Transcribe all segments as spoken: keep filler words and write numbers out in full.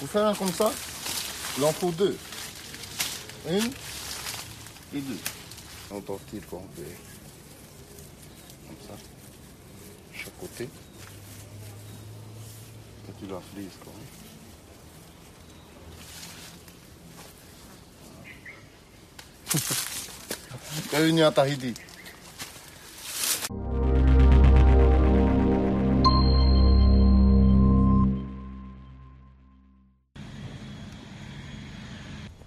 Vous faites un comme ça, il en faut deux. Une et deux. On tortille pour un peu. Comme ça. Chaque côté. Et tu la frises quand même. Bienvenue à Tahiti.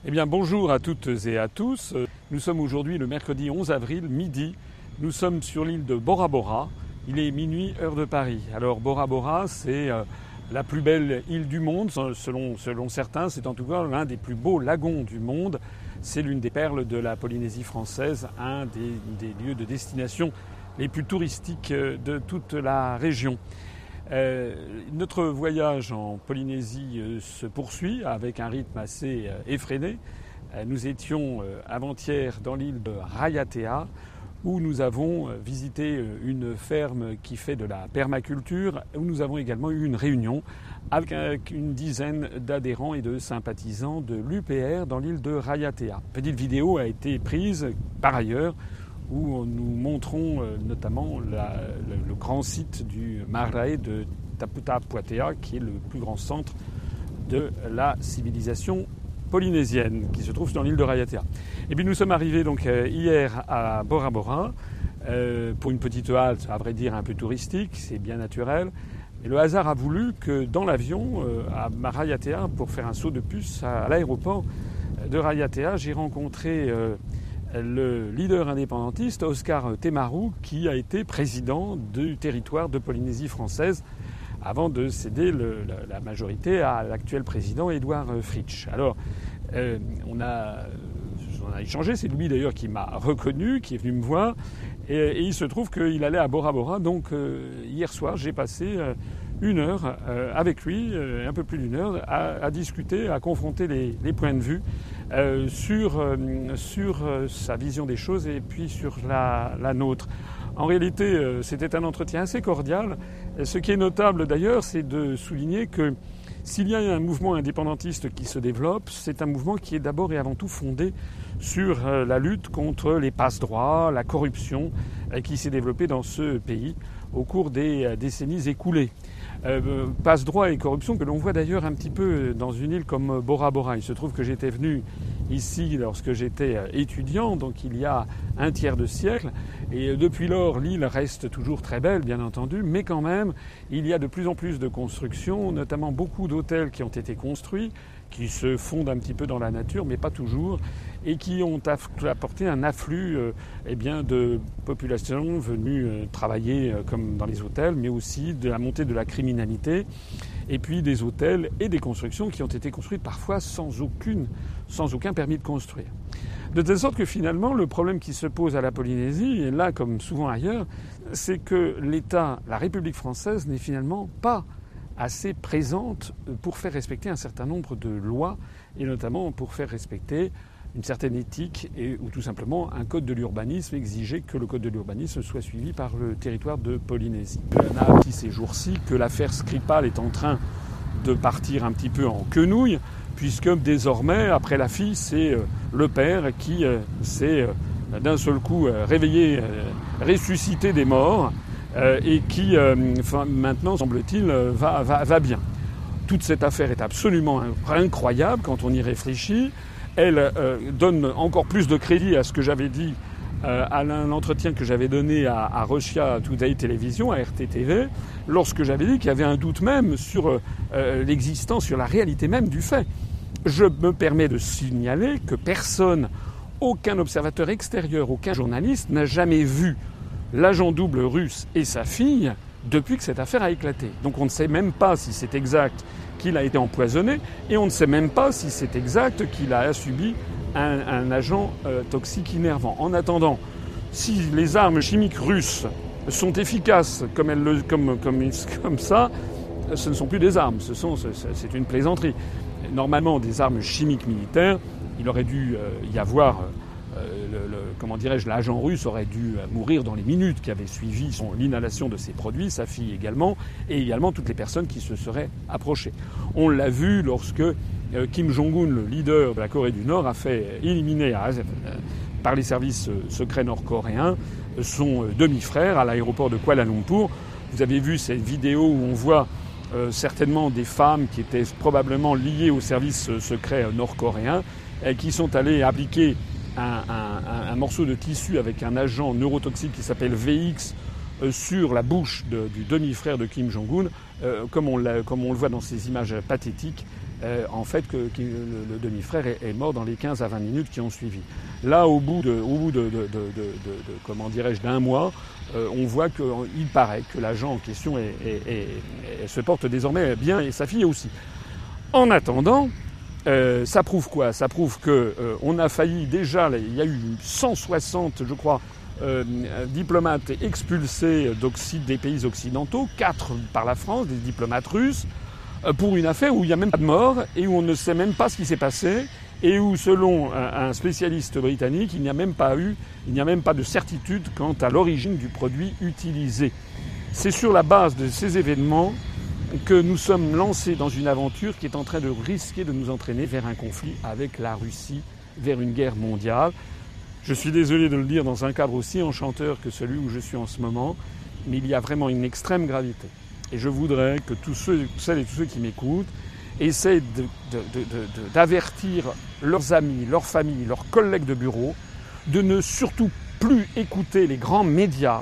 Eh bien bonjour à toutes et à tous. Nous sommes aujourd'hui le mercredi onze avril, midi. Nous sommes sur l'île de Bora Bora. Il est minuit, heure de Paris. Alors Bora Bora, c'est la plus belle île du monde, selon, selon certains. C'est en tout cas l'un des plus beaux lagons du monde. C'est l'une des perles de la Polynésie française, un des, des lieux de destination les plus touristiques de toute la région. Euh, notre voyage en Polynésie se poursuit avec un rythme assez effréné. Nous étions avant-hier dans l'île de Raiatea, où nous avons visité une ferme qui fait de la permaculture, où nous avons également eu une réunion avec une dizaine d'adhérents et de sympathisants de l'U P R dans l'île de Raiatea. Une petite vidéo a été prise par ailleurs, où nous montrons notamment la, le, le grand site du Marae de Taputapuatea, qui est le plus grand centre de la civilisation polynésienne qui se trouve dans l'île de Raiatea. Et puis nous sommes arrivés donc hier à Bora Bora euh, pour une petite halte, à vrai dire un peu touristique, c'est bien naturel. Et le hasard a voulu que dans l'avion euh, à Raiatea, pour faire un saut de puce à l'aéroport de Raiatea, j'ai rencontré euh, le leader indépendantiste Oscar Temaru, qui a été président du territoire de Polynésie française avant de céder le, la, la majorité à l'actuel président Édouard Fritsch. Alors, euh, on, a, on a échangé, c'est lui d'ailleurs qui m'a reconnu, qui est venu me voir, et, et il se trouve qu'il allait à Bora Bora, donc euh, hier soir, j'ai passé euh, une heure euh, avec lui, euh, un peu plus d'une heure, à, à discuter, à confronter les, les points de vue euh, sur, euh, sur euh, sa vision des choses et puis sur la, la nôtre. En réalité, c'était un entretien assez cordial. Ce qui est notable d'ailleurs, c'est de souligner que s'il y a un mouvement indépendantiste qui se développe, c'est un mouvement qui est d'abord et avant tout fondé sur la lutte contre les passe-droits, la corruption qui s'est développée dans ce pays au cours des décennies écoulées. Euh, passe-droit et corruption que l'on voit d'ailleurs un petit peu dans une île comme Bora Bora. Il se trouve que j'étais venu ici lorsque j'étais étudiant, donc il y a un tiers de siècle, et depuis lors l'île reste toujours très belle bien entendu, mais quand même il y a de plus en plus de constructions, notamment beaucoup d'hôtels qui ont été construits, qui se fondent un petit peu dans la nature, mais pas toujours, et qui ont apporté un afflux euh, eh bien, de populations venues euh, travailler euh, comme dans les hôtels, mais aussi de la montée de la criminalité, et puis des hôtels et des constructions qui ont été construites parfois sans, aucune, sans aucun permis de construire. De telle sorte que finalement, le problème qui se pose à la Polynésie, et là comme souvent ailleurs, c'est que l'État, la République française, n'est finalement pas assez présente pour faire respecter un certain nombre de lois, et notamment pour faire respecter une certaine éthique et, ou tout simplement un code de l'urbanisme, exiger que le code de l'urbanisme soit suivi par le territoire de Polynésie. On a appris ces jours-ci que l'affaire Skripal est en train de partir un petit peu en quenouille, puisque désormais, après la fille, c'est le père qui s'est d'un seul coup réveillé, ressuscité des morts, Euh, et qui, euh, enfin, maintenant, semble-t-il, euh, va, va, va bien. Toute cette affaire est absolument incroyable quand on y réfléchit. Elle euh, donne encore plus de crédit à ce que j'avais dit euh, à l'entretien que j'avais donné à, à Russia Today Télévision, à R T T V, lorsque j'avais dit qu'il y avait un doute même sur euh, l'existence, sur la réalité même du fait. Je me permets de signaler que personne, aucun observateur extérieur, aucun journaliste n'a jamais vu l'agent double russe et sa fille depuis que cette affaire a éclaté. Donc on ne sait même pas si c'est exact qu'il a été empoisonné, et on ne sait même pas si c'est exact qu'il a subi un, un agent euh, toxique innervant. En attendant, si les armes chimiques russes sont efficaces comme, elles le, comme, comme, comme ça, ce ne sont plus des armes, ce sont, c'est une plaisanterie. Normalement, des armes chimiques militaires, il aurait dû euh, y avoir... Euh, le, le, comment dirais-je, l'agent russe aurait dû mourir dans les minutes qui avaient suivi son, l'inhalation de ces produits, sa fille également, et également toutes les personnes qui se seraient approchées. On l'a vu lorsque Kim Jong-un, le leader de la Corée du Nord, a fait éliminer à, par les services secrets nord-coréens son demi-frère à l'aéroport de Kuala Lumpur. Vous avez vu cette vidéo où on voit euh, certainement des femmes qui étaient probablement liées aux services secrets nord-coréens et qui sont allées appliquer un, un, un morceau de tissu avec un agent neurotoxique qui s'appelle V X euh, sur la bouche de, du demi-frère de Kim Jong-un, euh, comme, on l'a, comme on le voit dans ces images pathétiques. Euh, en fait, que, que le, le demi-frère est, est mort dans les quinze à vingt minutes qui ont suivi. Là, au bout de, au bout de, de, de, de, de, de comment dirais-je, d'un mois, euh, on voit qu'il paraît que l'agent en question est, est, est, est, se porte désormais bien, et sa fille aussi. En attendant, euh, ça prouve quoi? Ça prouve qu'on euh, a failli déjà, il y a eu cent soixante, je crois, Euh, diplomates expulsés des pays occidentaux, quatre par la France, des diplomates russes, pour une affaire où il n'y a même pas de mort et où on ne sait même pas ce qui s'est passé et où, selon un spécialiste britannique, il n'y a même pas eu, il n'y a même pas de certitude quant à l'origine du produit utilisé. C'est sur la base de ces événements que nous sommes lancés dans une aventure qui est en train de risquer de nous entraîner vers un conflit avec la Russie, vers une guerre mondiale. Je suis désolé de le dire dans un cadre aussi enchanteur que celui où je suis en ce moment, mais il y a vraiment une extrême gravité. Et je voudrais que tous ceux, celles et tous ceux qui m'écoutent essaient de, de, de, de, d'avertir leurs amis, leurs familles, leurs collègues de bureau de ne surtout plus écouter les grands médias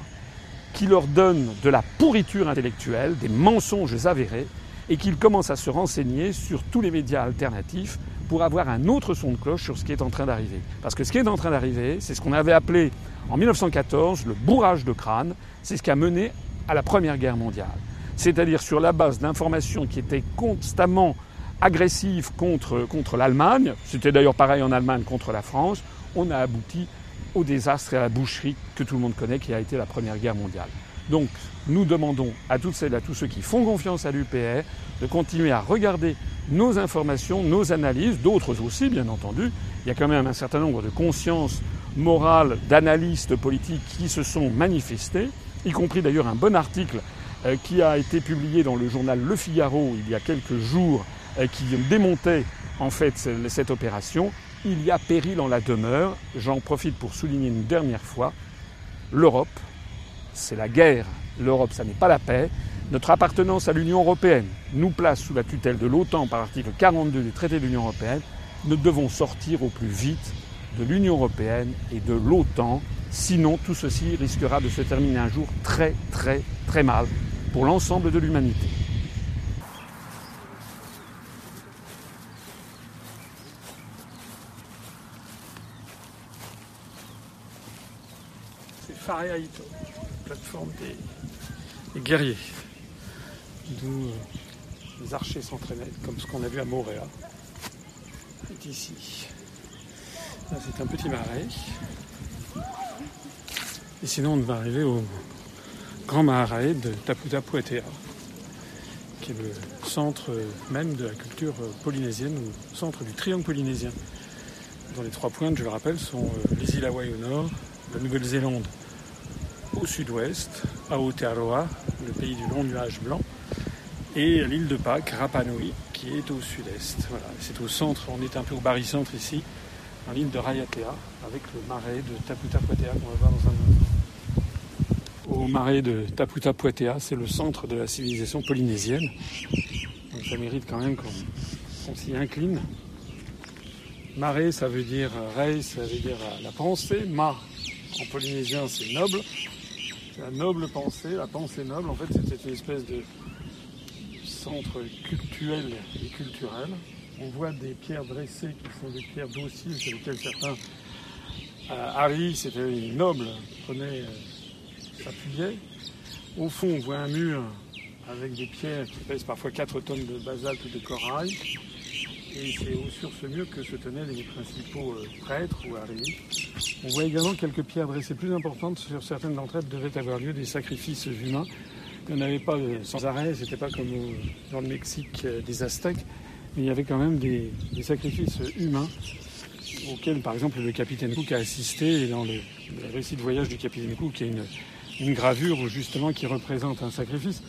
qui leur donnent de la pourriture intellectuelle, des mensonges avérés, et qu'ils commencent à se renseigner sur tous les médias alternatifs pour avoir un autre son de cloche sur ce qui est en train d'arriver. Parce que ce qui est en train d'arriver, c'est ce qu'on avait appelé en mille neuf cent quatorze le bourrage de crâne, c'est ce qui a mené à la Première Guerre mondiale. C'est-à-dire sur la base d'informations qui étaient constamment agressives contre, contre l'Allemagne, c'était d'ailleurs pareil en Allemagne contre la France, on a abouti au désastre et à la boucherie que tout le monde connaît, qui a été la Première Guerre mondiale. Donc nous demandons à toutes celles et à tous ceux qui font confiance à l'U P R de continuer à regarder nos informations, nos analyses, d'autres aussi bien entendu. Il y a quand même un certain nombre de consciences morales, d'analystes politiques qui se sont manifestés, y compris d'ailleurs un bon article qui a été publié dans le journal Le Figaro il y a quelques jours, qui démontait en fait cette opération. Il y a péril en la demeure. J'en profite pour souligner une dernière fois, l'Europe, c'est la guerre. L'Europe, ça n'est pas la paix. Notre appartenance à l'Union européenne nous place sous la tutelle de l'OTAN par l'article quarante-deux du traité de l'Union européenne. Nous devons sortir au plus vite de l'Union européenne et de l'OTAN. Sinon, tout ceci risquera de se terminer un jour très, très, très mal pour l'ensemble de l'humanité. C'est Fareaito, plateforme des, des guerriers, d'où euh, les archers s'entraînaient, comme ce qu'on a vu à Moorea. C'est ici. Là, c'est un petit marais. Et sinon, on va arriver au grand Marae de Taputapuatea, qui est le centre même de la culture polynésienne, ou centre du triangle polynésien, dont les trois pointes, je le rappelle, sont les îles Hawaï au nord, la Nouvelle-Zélande au sud-ouest, Aotearoa, le pays du long nuage blanc, et l'île de Pâques, Rapanui, qui est au sud-est. Voilà, c'est au centre, on est un peu au barycentre ici, en l'île de Raiatea, avec le marais de Taputapuatea qu'on va voir dans un moment. Au marais de Taputapuatea, c'est le centre de la civilisation polynésienne. Donc ça mérite quand même qu'on, qu'on s'y incline. Marais, ça veut dire rei, ça veut dire la pensée. Ma, en polynésien, c'est noble. C'est la noble pensée, la pensée noble. En fait, c'était une espèce de centre cultuel et culturel. On voit des pierres dressées qui sont des pierres dociles sur lesquelles certains... Euh, Harry, c'était une noble, prenait... Euh, s'appuyait. Au fond, on voit un mur avec des pierres qui pèsent parfois quatre tonnes de basalte ou de corail. Et c'est sur ce mur que se tenaient les principaux prêtres ou aris. On voit également quelques pierres dressées plus importantes. Sur certaines d'entre elles devaient avoir lieu des sacrifices humains. Il n'y en avait pas sans arrêt. C'était pas comme dans le Mexique des Aztèques. Mais il y avait quand même des, des sacrifices humains auquel, par exemple, le capitaine Cook a assisté dans le, le récit de voyage du capitaine Cook, qui est une, une gravure justement qui représente un sacrifice.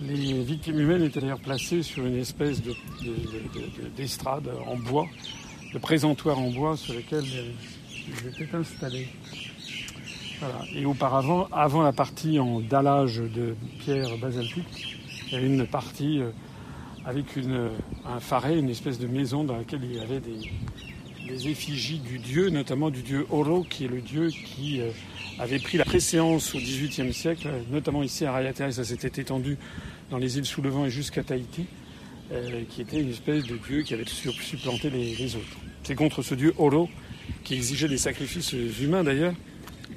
Les victimes humaines étaient d'ailleurs placées sur une espèce de, de, de, de, d'estrade en bois, de présentoir en bois sur lequel ils étaient installés. Voilà. Et auparavant, avant la partie en dallage de pierre basaltique, il y avait une partie avec une, un pharet, une espèce de maison dans laquelle il y avait des, des effigies du dieu, notamment du dieu Oro, qui est le dieu qui avait pris la préséance au dix-huitième siècle, notamment ici à Raiatea, ça s'était étendu dans les îles Sous-le-Vent et jusqu'à Tahiti, qui était une espèce de dieu qui avait supplanté les, les autres. C'est contre ce dieu Oro, qui exigeait des sacrifices humains d'ailleurs,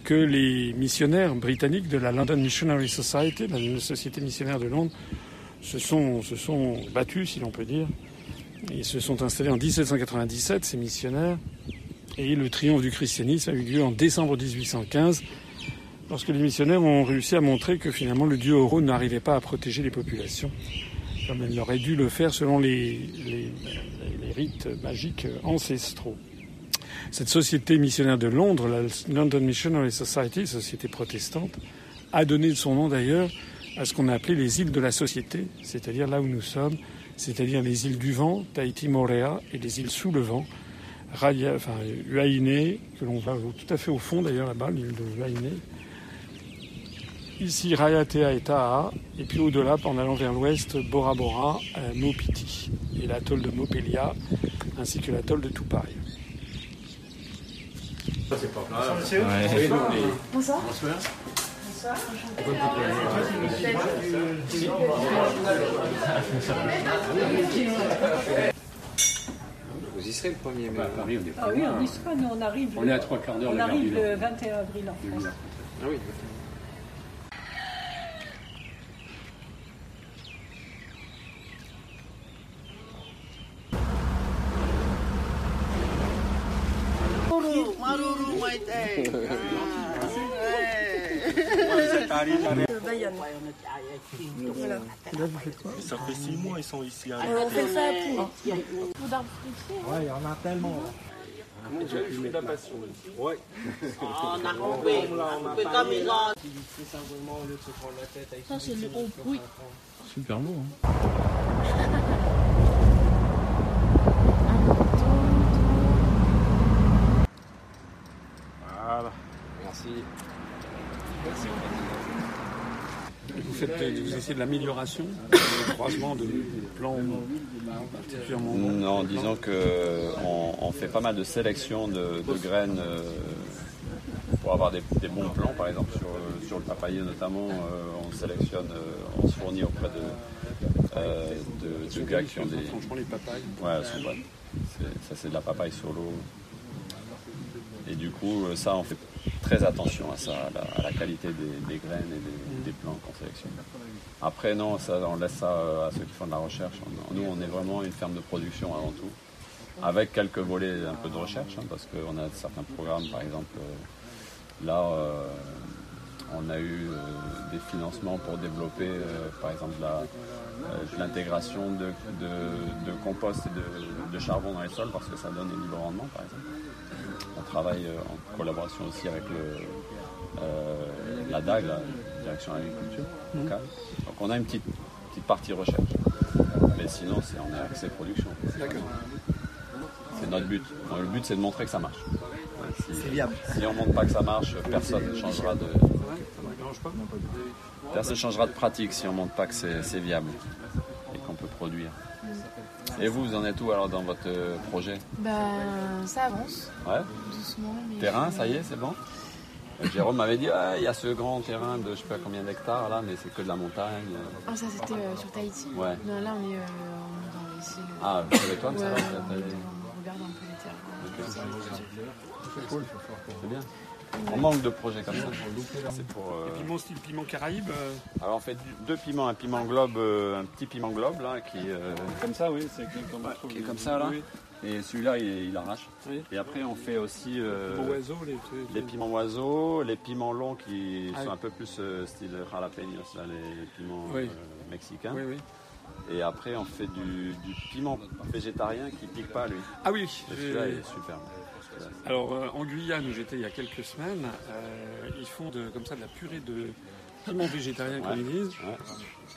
que les missionnaires britanniques de la London Missionary Society, la société missionnaire de Londres, se sont, se sont battus, si l'on peut dire. Ils se sont installés en dix-sept cent quatre-vingt-dix-sept, ces missionnaires, et le triomphe du christianisme a eu lieu en décembre dix-huit cent quinze, lorsque les missionnaires ont réussi à montrer que finalement le dieu Oro n'arrivait pas à protéger les populations, comme elle aurait dû le faire selon les, les, les rites magiques ancestraux. Cette société missionnaire de Londres, la London Missionary Society, société protestante, a donné son nom d'ailleurs à ce qu'on a appelé les îles de la société, c'est-à-dire là où nous sommes, c'est-à-dire les îles du vent, Tahiti, Moorea, et les îles sous le vent, Raya, enfin, Huahine, que l'on voit tout à fait au fond d'ailleurs là-bas, l'île de Huahine. Ici, Raiatea et Taha, et puis au-delà, en allant vers l'ouest, Bora Bora, euh, Maupiti, et l'atoll de Mopelia, ainsi que l'atoll de Tupai. Ça, c'est pas grave. Bonsoir, monsieur. Bonsoir. Bonsoir. Bonsoir. Vous y serez le premier mai? Bah, Paris, on est pas ah oui, on y sera, nous on arrive. On est à trois quarts d'heure. On arrive le vingt et un avril en France. Ah oui. Voilà. Là, vous faites quoi ? Ça fait six mois, ils sont ici. Hein. On fait ça pour. Il y a beaucoup d'arbres fruitiers. Ouais, il y en a tellement. Comment tu as eu la passion ? Ouais. On a coupé. On a coupé comme ils ont. C'est simplement le truc qu'on la tête avec. Ça, c'est le haut bruit. Super beau. Hein. Voilà. Merci. Merci. Vous, faites, vous essayez de l'amélioration, le croisement de plans particulièrement... Non, disons qu'on on fait pas mal de sélection de, de graines euh, pour avoir des, des bons plans. Par exemple, sur, sur le papayer notamment, euh, on sélectionne, euh, on se fournit auprès de, euh, de, de gars qui ont des... Franchement, les papayes. Ouais, elles sont bonnes. C'est, ça, c'est de la papaye solo. Et du coup, ça, on fait très attention à ça, à la, à la qualité des, des graines et des, des plants qu'on sélectionne. Après, non, ça, on laisse ça à ceux qui font de la recherche. Nous, on est vraiment une ferme de production avant tout, avec quelques volets un peu de recherche, hein, parce qu'on a certains programmes, par exemple, là, euh, on a eu euh, des financements pour développer, euh, par exemple, la, euh, l'intégration de, de, de compost et de, de charbon dans les sols, parce que ça donne des libres rendements, par exemple. On travaille en collaboration aussi avec le, euh, la D A G, la Direction Agriculture locale. Mmh. Donc on a une petite, petite partie recherche. Mais sinon, c'est, on est axé production. D'accord. C'est notre but. Bon, le but, c'est de montrer que ça marche. Si, c'est viable. Si on ne montre pas que ça marche, personne ne changera de... Personne ne changera de pratique si on ne montre pas que c'est, c'est viable et qu'on peut produire. Et vous, vous en êtes où alors dans votre projet ? Ben, ça avance. Ouais. Doucement. Mais terrain, je... ça y est, c'est bon ? Jérôme m'avait dit, ah, il y a ce grand terrain de je sais pas combien d'hectares là, mais c'est que de la montagne. Ah, ça c'était euh, sur Tahiti. Ouais. Non, là on est euh, dans ici. Le... Ah, vous savez toi, ça va ? On regarde un peu les terres. C'est cool. C'est bien. On manque de projets comme ça. C'est pour, euh... Les piments style piment caraïbe euh... Alors on fait deux piments, un piment globe, euh, un petit piment globe là, qui euh... comme ça, oui, c'est comme, ouais, qui est comme ça là. Oui. Et celui-là, il, il arrache. Oui. Et après, on fait aussi euh, les, oiseaux, les... les piments oiseaux, les piments longs qui ah, sont oui. un peu plus euh, style jalapeños, là, les piments oui. euh, mexicains. Oui, oui. Et après, on fait du, du piment végétarien qui pique pas lui. Ah oui. Et celui-là, oui. Il est super. Alors euh, en Guyane où j'étais il y a quelques semaines, euh, ils font de, comme ça de la purée de piment végétarien ouais, comme ils disent. Ouais.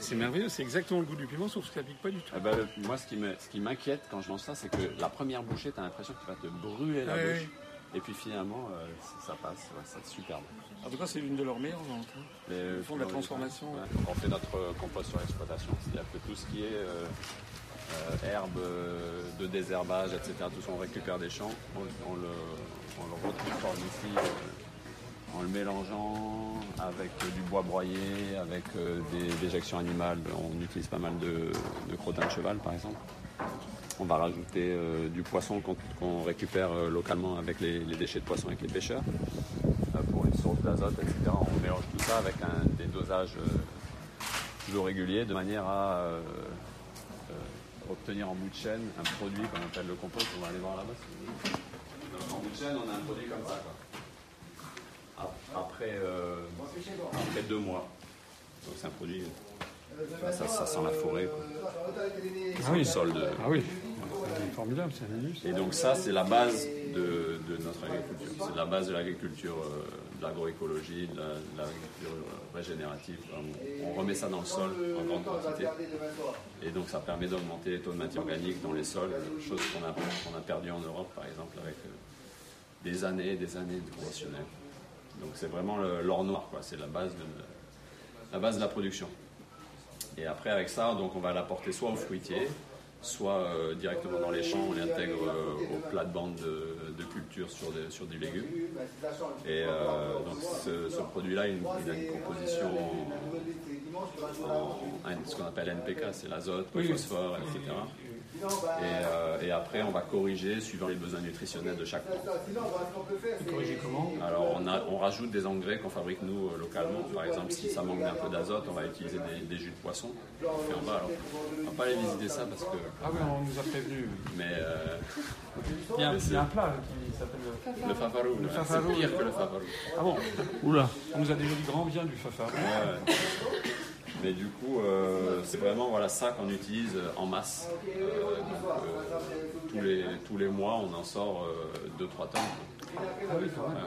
C'est merveilleux, c'est exactement le goût du piment sauf que ça pique pas du tout. Eh ben, le, moi ce qui, me, ce qui m'inquiète quand je mange ça, c'est que la première bouchée, t'as l'impression que tu vas te brûler la ouais, bouche. Et puis finalement, euh, ça passe, ouais, c'est superbe. En tout cas, c'est une de leurs meilleures ventes. Hein. Ils font de la transformation. Ouais. On fait notre compost sur l'exploitation, c'est-à-dire que tout ce qui est euh, euh, herbe de désherbage, et cetera, tout ce qu'on récupère des champs, on, on le, on le retransforme ici euh, en le mélangeant avec du bois broyé, avec euh, des déjections animales. On utilise pas mal de, de crottins de cheval, par exemple. On va rajouter euh, du poisson qu'on, qu'on récupère euh, localement avec les, les déchets de poisson, avec les pêcheurs, euh, pour une source d'azote, et cetera. On mélange tout ça avec un, des dosages euh, toujours réguliers, de manière à euh, euh, obtenir en bout de chaîne un produit qu'on appelle le compost. On va aller voir là-bas. Donc, en bout de chaîne, on a un produit comme ça, quoi. Après, euh, après deux mois. Donc c'est un produit... Ça, ça, ça sent la forêt, quoi. Ah oui. Le sol de... Ah oui, c'est formidable, c'est un minus. Et donc ça, c'est la base de, de notre agriculture. C'est la base de l'agriculture, euh, de l'agroécologie, de, la, de l'agriculture euh, régénérative. On, on remet ça dans le sol en grande quantité. Et donc ça permet d'augmenter les taux de matière organique dans les sols, chose qu'on a, qu'on a perdue en Europe, par exemple, avec euh, des années et des années de conventionnel. Donc c'est vraiment le, l'or noir, quoi. C'est la base de, la base de la production. Et après, avec ça, donc on va l'apporter soit aux fruitiers, soit euh, directement dans les champs, on l'intègre euh, aux plates-bandes de, de culture sur, de, sur des légumes. Et euh, donc ce, ce produit-là, il, il a une composition en, en ce qu'on appelle N P K, c'est l'azote, le phosphore, et cetera. Et, euh, et après, on va corriger suivant les besoins nutritionnels de chaque plante. Corriger comment ? Alors, on, a, on rajoute des engrais qu'on fabrique nous euh, localement. Par exemple, si ça manque d'un peu d'azote, on va utiliser des, des jus de poisson. On fait en bas, alors. On va pas aller visiter ça parce que. Ah oui, on nous a prévenus. Mais euh, il, y a, il y a un plat qui s'appelle le fafarou. Le fafarou. C'est pire que le fafarou. Ah bon ? Oula. On nous a déjà dit grand bien du fafarou. Ouais. Mais du coup, euh, c'est vraiment voilà, ça qu'on utilise en masse. Euh, donc, euh, tous, les, tous les mois, on en sort deux trois euh, tonnes. Ah oui, quand même. Euh,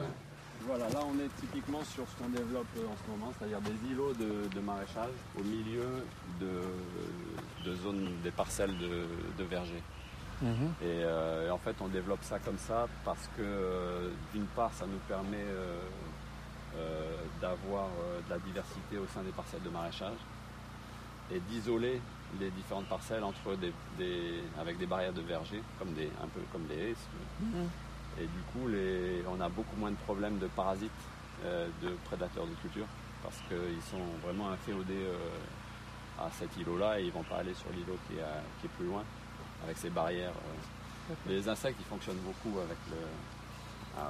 voilà, là on est typiquement sur ce qu'on développe en ce moment, c'est-à-dire des îlots de, de maraîchage au milieu de, de zones, des parcelles de, de vergers. Mmh. Et, euh, et en fait, on développe ça comme ça parce que, euh, d'une part, ça nous permet... Euh, Euh, d'avoir euh, de la diversité au sein des parcelles de maraîchage et d'isoler les différentes parcelles entre des, des, avec des barrières de vergers, comme des, un peu comme des haies. Mm-hmm. Et du coup, les, on a beaucoup moins de problèmes de parasites, euh, de prédateurs de culture, parce qu'ils sont vraiment inféodés euh, à cet îlot-là et ils ne vont pas aller sur l'îlot qui est, à, qui est plus loin, avec ses barrières. Euh. Okay. Les insectes, ils fonctionnent beaucoup avec le... à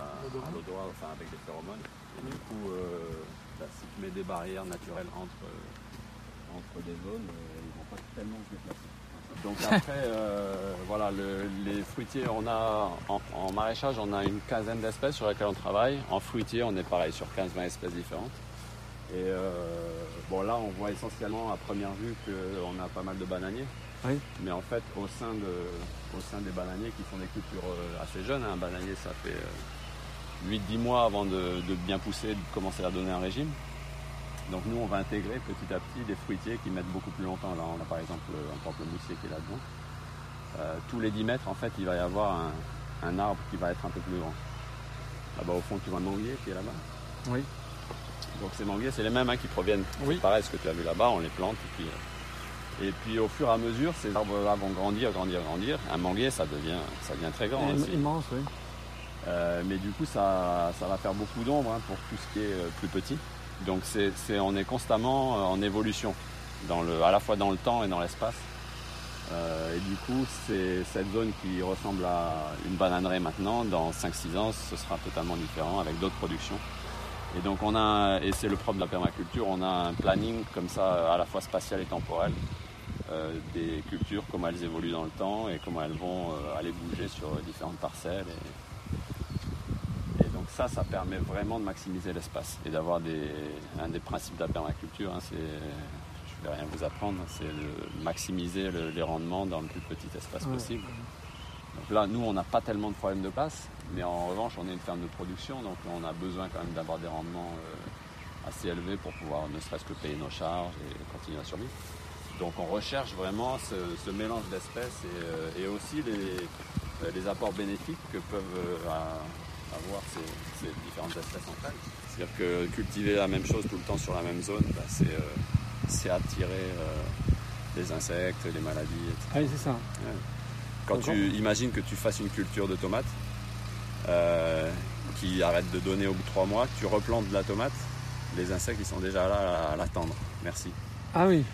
l'odorat, enfin avec des phéromones. Et du coup, euh, là, si tu mets des barrières naturelles entre, euh, entre des zones, euh, ils ne vont pas tellement se déplacer. Donc après, euh, voilà, le, les fruitiers, on a en, en maraîchage, on a une quinzaine d'espèces sur lesquelles on travaille. En fruitier, on est pareil sur quinze vingt espèces différentes. Et euh, bon, là, on voit essentiellement à première vue qu'on a pas mal de bananiers. Oui. Mais en fait, au sein, de, au sein des bananiers qui sont des cultures assez jeunes, hein, un bananier, ça fait... Euh, huit dix mois avant de, de bien pousser, de commencer à donner un régime. Donc nous, on va intégrer petit à petit des fruitiers qui mettent beaucoup plus longtemps. Là, on a par exemple un pamplemoussier qui est là-dedans. Euh, tous les dix mètres, en fait, il va y avoir un, un arbre qui va être un peu plus grand. Là-bas, au fond, tu vois le manguier qui est là-bas. Oui. Donc ces manguiers, c'est les mêmes hein, qui proviennent. Oui. Pareil, ce que tu as vu là-bas, on les plante. Et puis, et puis au fur et à mesure, ces arbres-là vont grandir, grandir, grandir. Un manguier, ça devient, ça devient très grand. Aussi. Immense, oui. Euh, mais du coup, ça, ça va faire beaucoup d'ombre hein, pour tout ce qui est euh, plus petit. Donc, c'est, c'est, on est constamment euh, en évolution, dans le, à la fois dans le temps et dans l'espace. Euh, et du coup, c'est cette zone qui ressemble à une bananeraie maintenant, dans cinq six ans, ce sera totalement différent avec d'autres productions. Et donc, on a, et c'est le propre de la permaculture, on a un planning comme ça, à la fois spatial et temporel, euh, des cultures, comment elles évoluent dans le temps et comment elles vont euh, aller bouger sur différentes parcelles. Et, Ça, ça permet vraiment de maximiser l'espace et d'avoir des, un des principes de la permaculture, hein, c'est, je ne vais rien vous apprendre, c'est le, maximiser le, les rendements dans le plus petit espace possible. Ouais. Donc là, nous, on n'a pas tellement de problèmes de place, Mais en revanche, on est une ferme de production, donc on a besoin quand même d'avoir des rendements euh, assez élevés pour pouvoir ne serait-ce que payer nos charges et continuer à survivre. Donc on recherche vraiment ce, ce mélange d'espèces et, euh, et aussi les, les apports bénéfiques que peuvent euh, à, avoir ces, ces différentes espèces entre elles. C'est-à-dire que cultiver la même chose tout le temps sur la même zone, bah, c'est, euh, c'est attirer euh, les insectes, les maladies, et cetera. Ah oui, c'est ça. Ouais. Quand D'accord. tu imagines que tu fasses une culture de tomates euh, qui arrête de donner au bout de trois mois, tu replantes de la tomate, les insectes ils sont déjà là à l'attendre. Merci. Ah oui.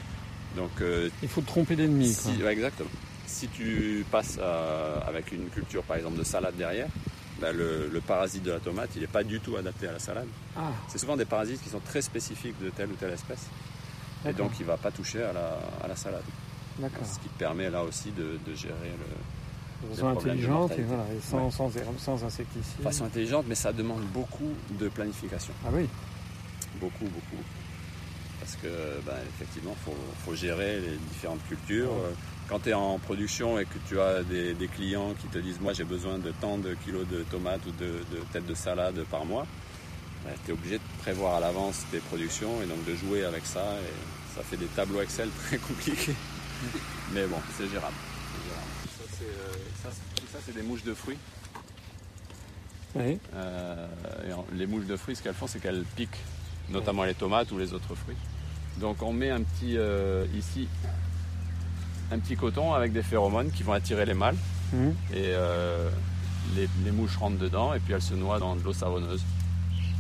Donc euh, il faut te tromper d'ennemi. Si, ouais, exactement. Si tu passes euh, avec une culture par exemple de salade derrière, bah, le, le parasite de la tomate il n'est pas du tout adapté à la salade. Ah. C'est souvent des parasites qui sont très spécifiques de telle ou telle espèce. D'accord. Et donc il ne va pas toucher à la, à la salade. D'accord. Ce qui permet là aussi de, de gérer le. De façon intelligente et, voilà, et sans, ouais. sans, sans insecticides. De façon intelligente, mais ça demande beaucoup de planification. Ah oui. Beaucoup, beaucoup. Parce que, ben, effectivement, il faut, faut gérer les différentes cultures. Ouais. Quand tu es en production et que tu as des, des clients qui te disent moi j'ai besoin de tant de kilos de tomates ou de, de têtes de salade par mois, ben, tu es obligé de prévoir à l'avance tes productions et donc de jouer avec ça. Et ça fait des tableaux Excel très compliqués. Mais bon, c'est gérable. C'est gérable. Ça, c'est, euh, ça, c'est, tout ça, c'est des mouches de fruits. Oui. Euh, et en, les mouches de fruits, ce qu'elles font, c'est qu'elles piquent, notamment oui. les tomates ou les autres fruits. Donc, on met un petit, euh, ici, un petit coton avec des phéromones qui vont attirer les mâles. Mmh. Et euh, les, les mouches rentrent dedans et puis elles se noient dans de l'eau savonneuse.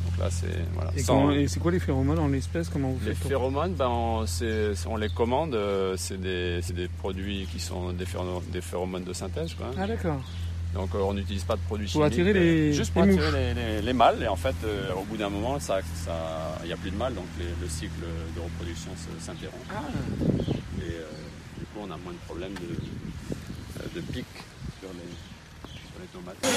Donc là, c'est, voilà. Et, Sans, comment, et c'est quoi les phéromones en l'espèce? Comment vous faites? Les phéromones, ben, on, c'est, on les commande. C'est des, c'est des produits qui sont des phéromones, des phéromones de synthèse. Quoi. Ah d'accord. Donc on n'utilise pas de produits chimiques. Pour attirer les, juste pour les attirer les, les, les mâles. Et en fait, euh, au bout d'un moment, ça, ça, y a plus de mâles, donc les, le cycle de reproduction se, s'interrompt. Ah. Et euh, du coup, on a moins de problèmes de, de pic sur les. Les tomates. Bye.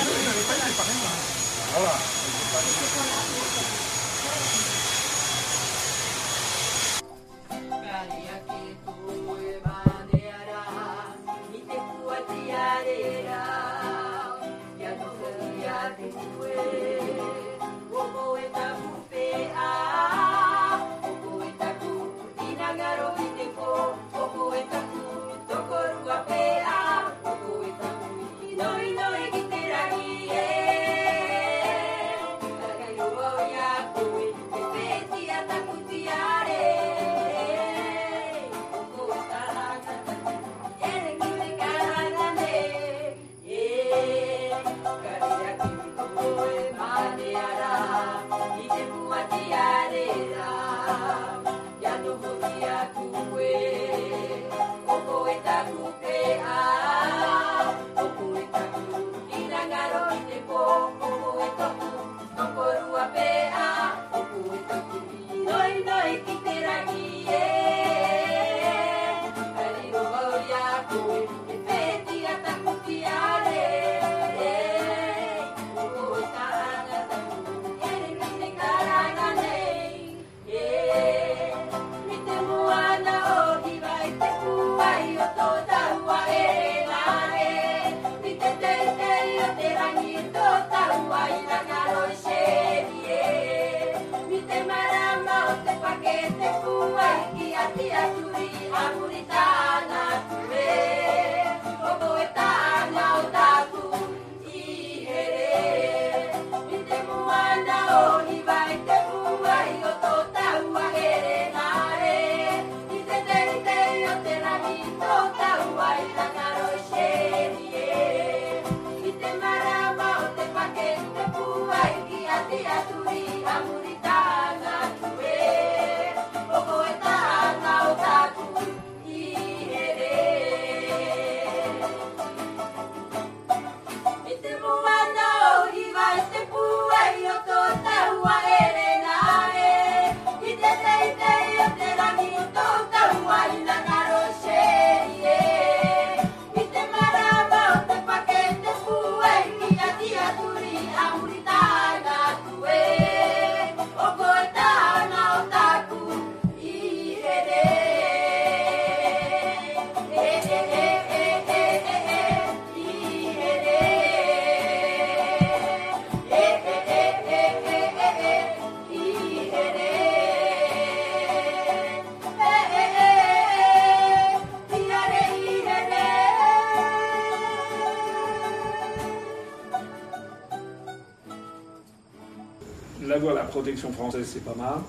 Là, voilà, la protection française, c'est pas mal.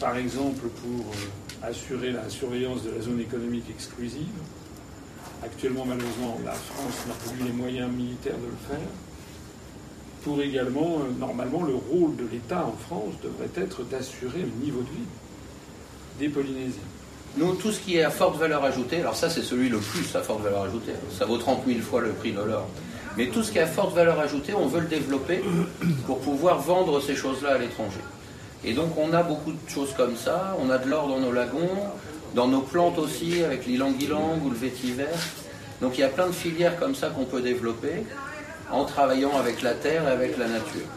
Par exemple, pour euh, assurer la surveillance de la zone économique exclusive. Actuellement, malheureusement, la France n'a plus les moyens militaires de le faire. Pour également, euh, normalement, le rôle de l'État en France devrait être d'assurer le niveau de vie des Polynésiens. Nous, tout ce qui est à forte valeur ajoutée, alors ça, c'est celui le plus à forte valeur ajoutée. Ça vaut trente mille fois le prix de l'or. Mais tout ce qui est à forte valeur ajoutée, on veut le développer pour pouvoir vendre ces choses-là à l'étranger. Et donc, on a beaucoup de choses comme ça. On a de l'or dans nos lagons, dans nos plantes aussi, avec l'ilang-ilang ou le vétiver. Donc, il y a plein de filières comme ça qu'on peut développer en travaillant avec la terre et avec la nature.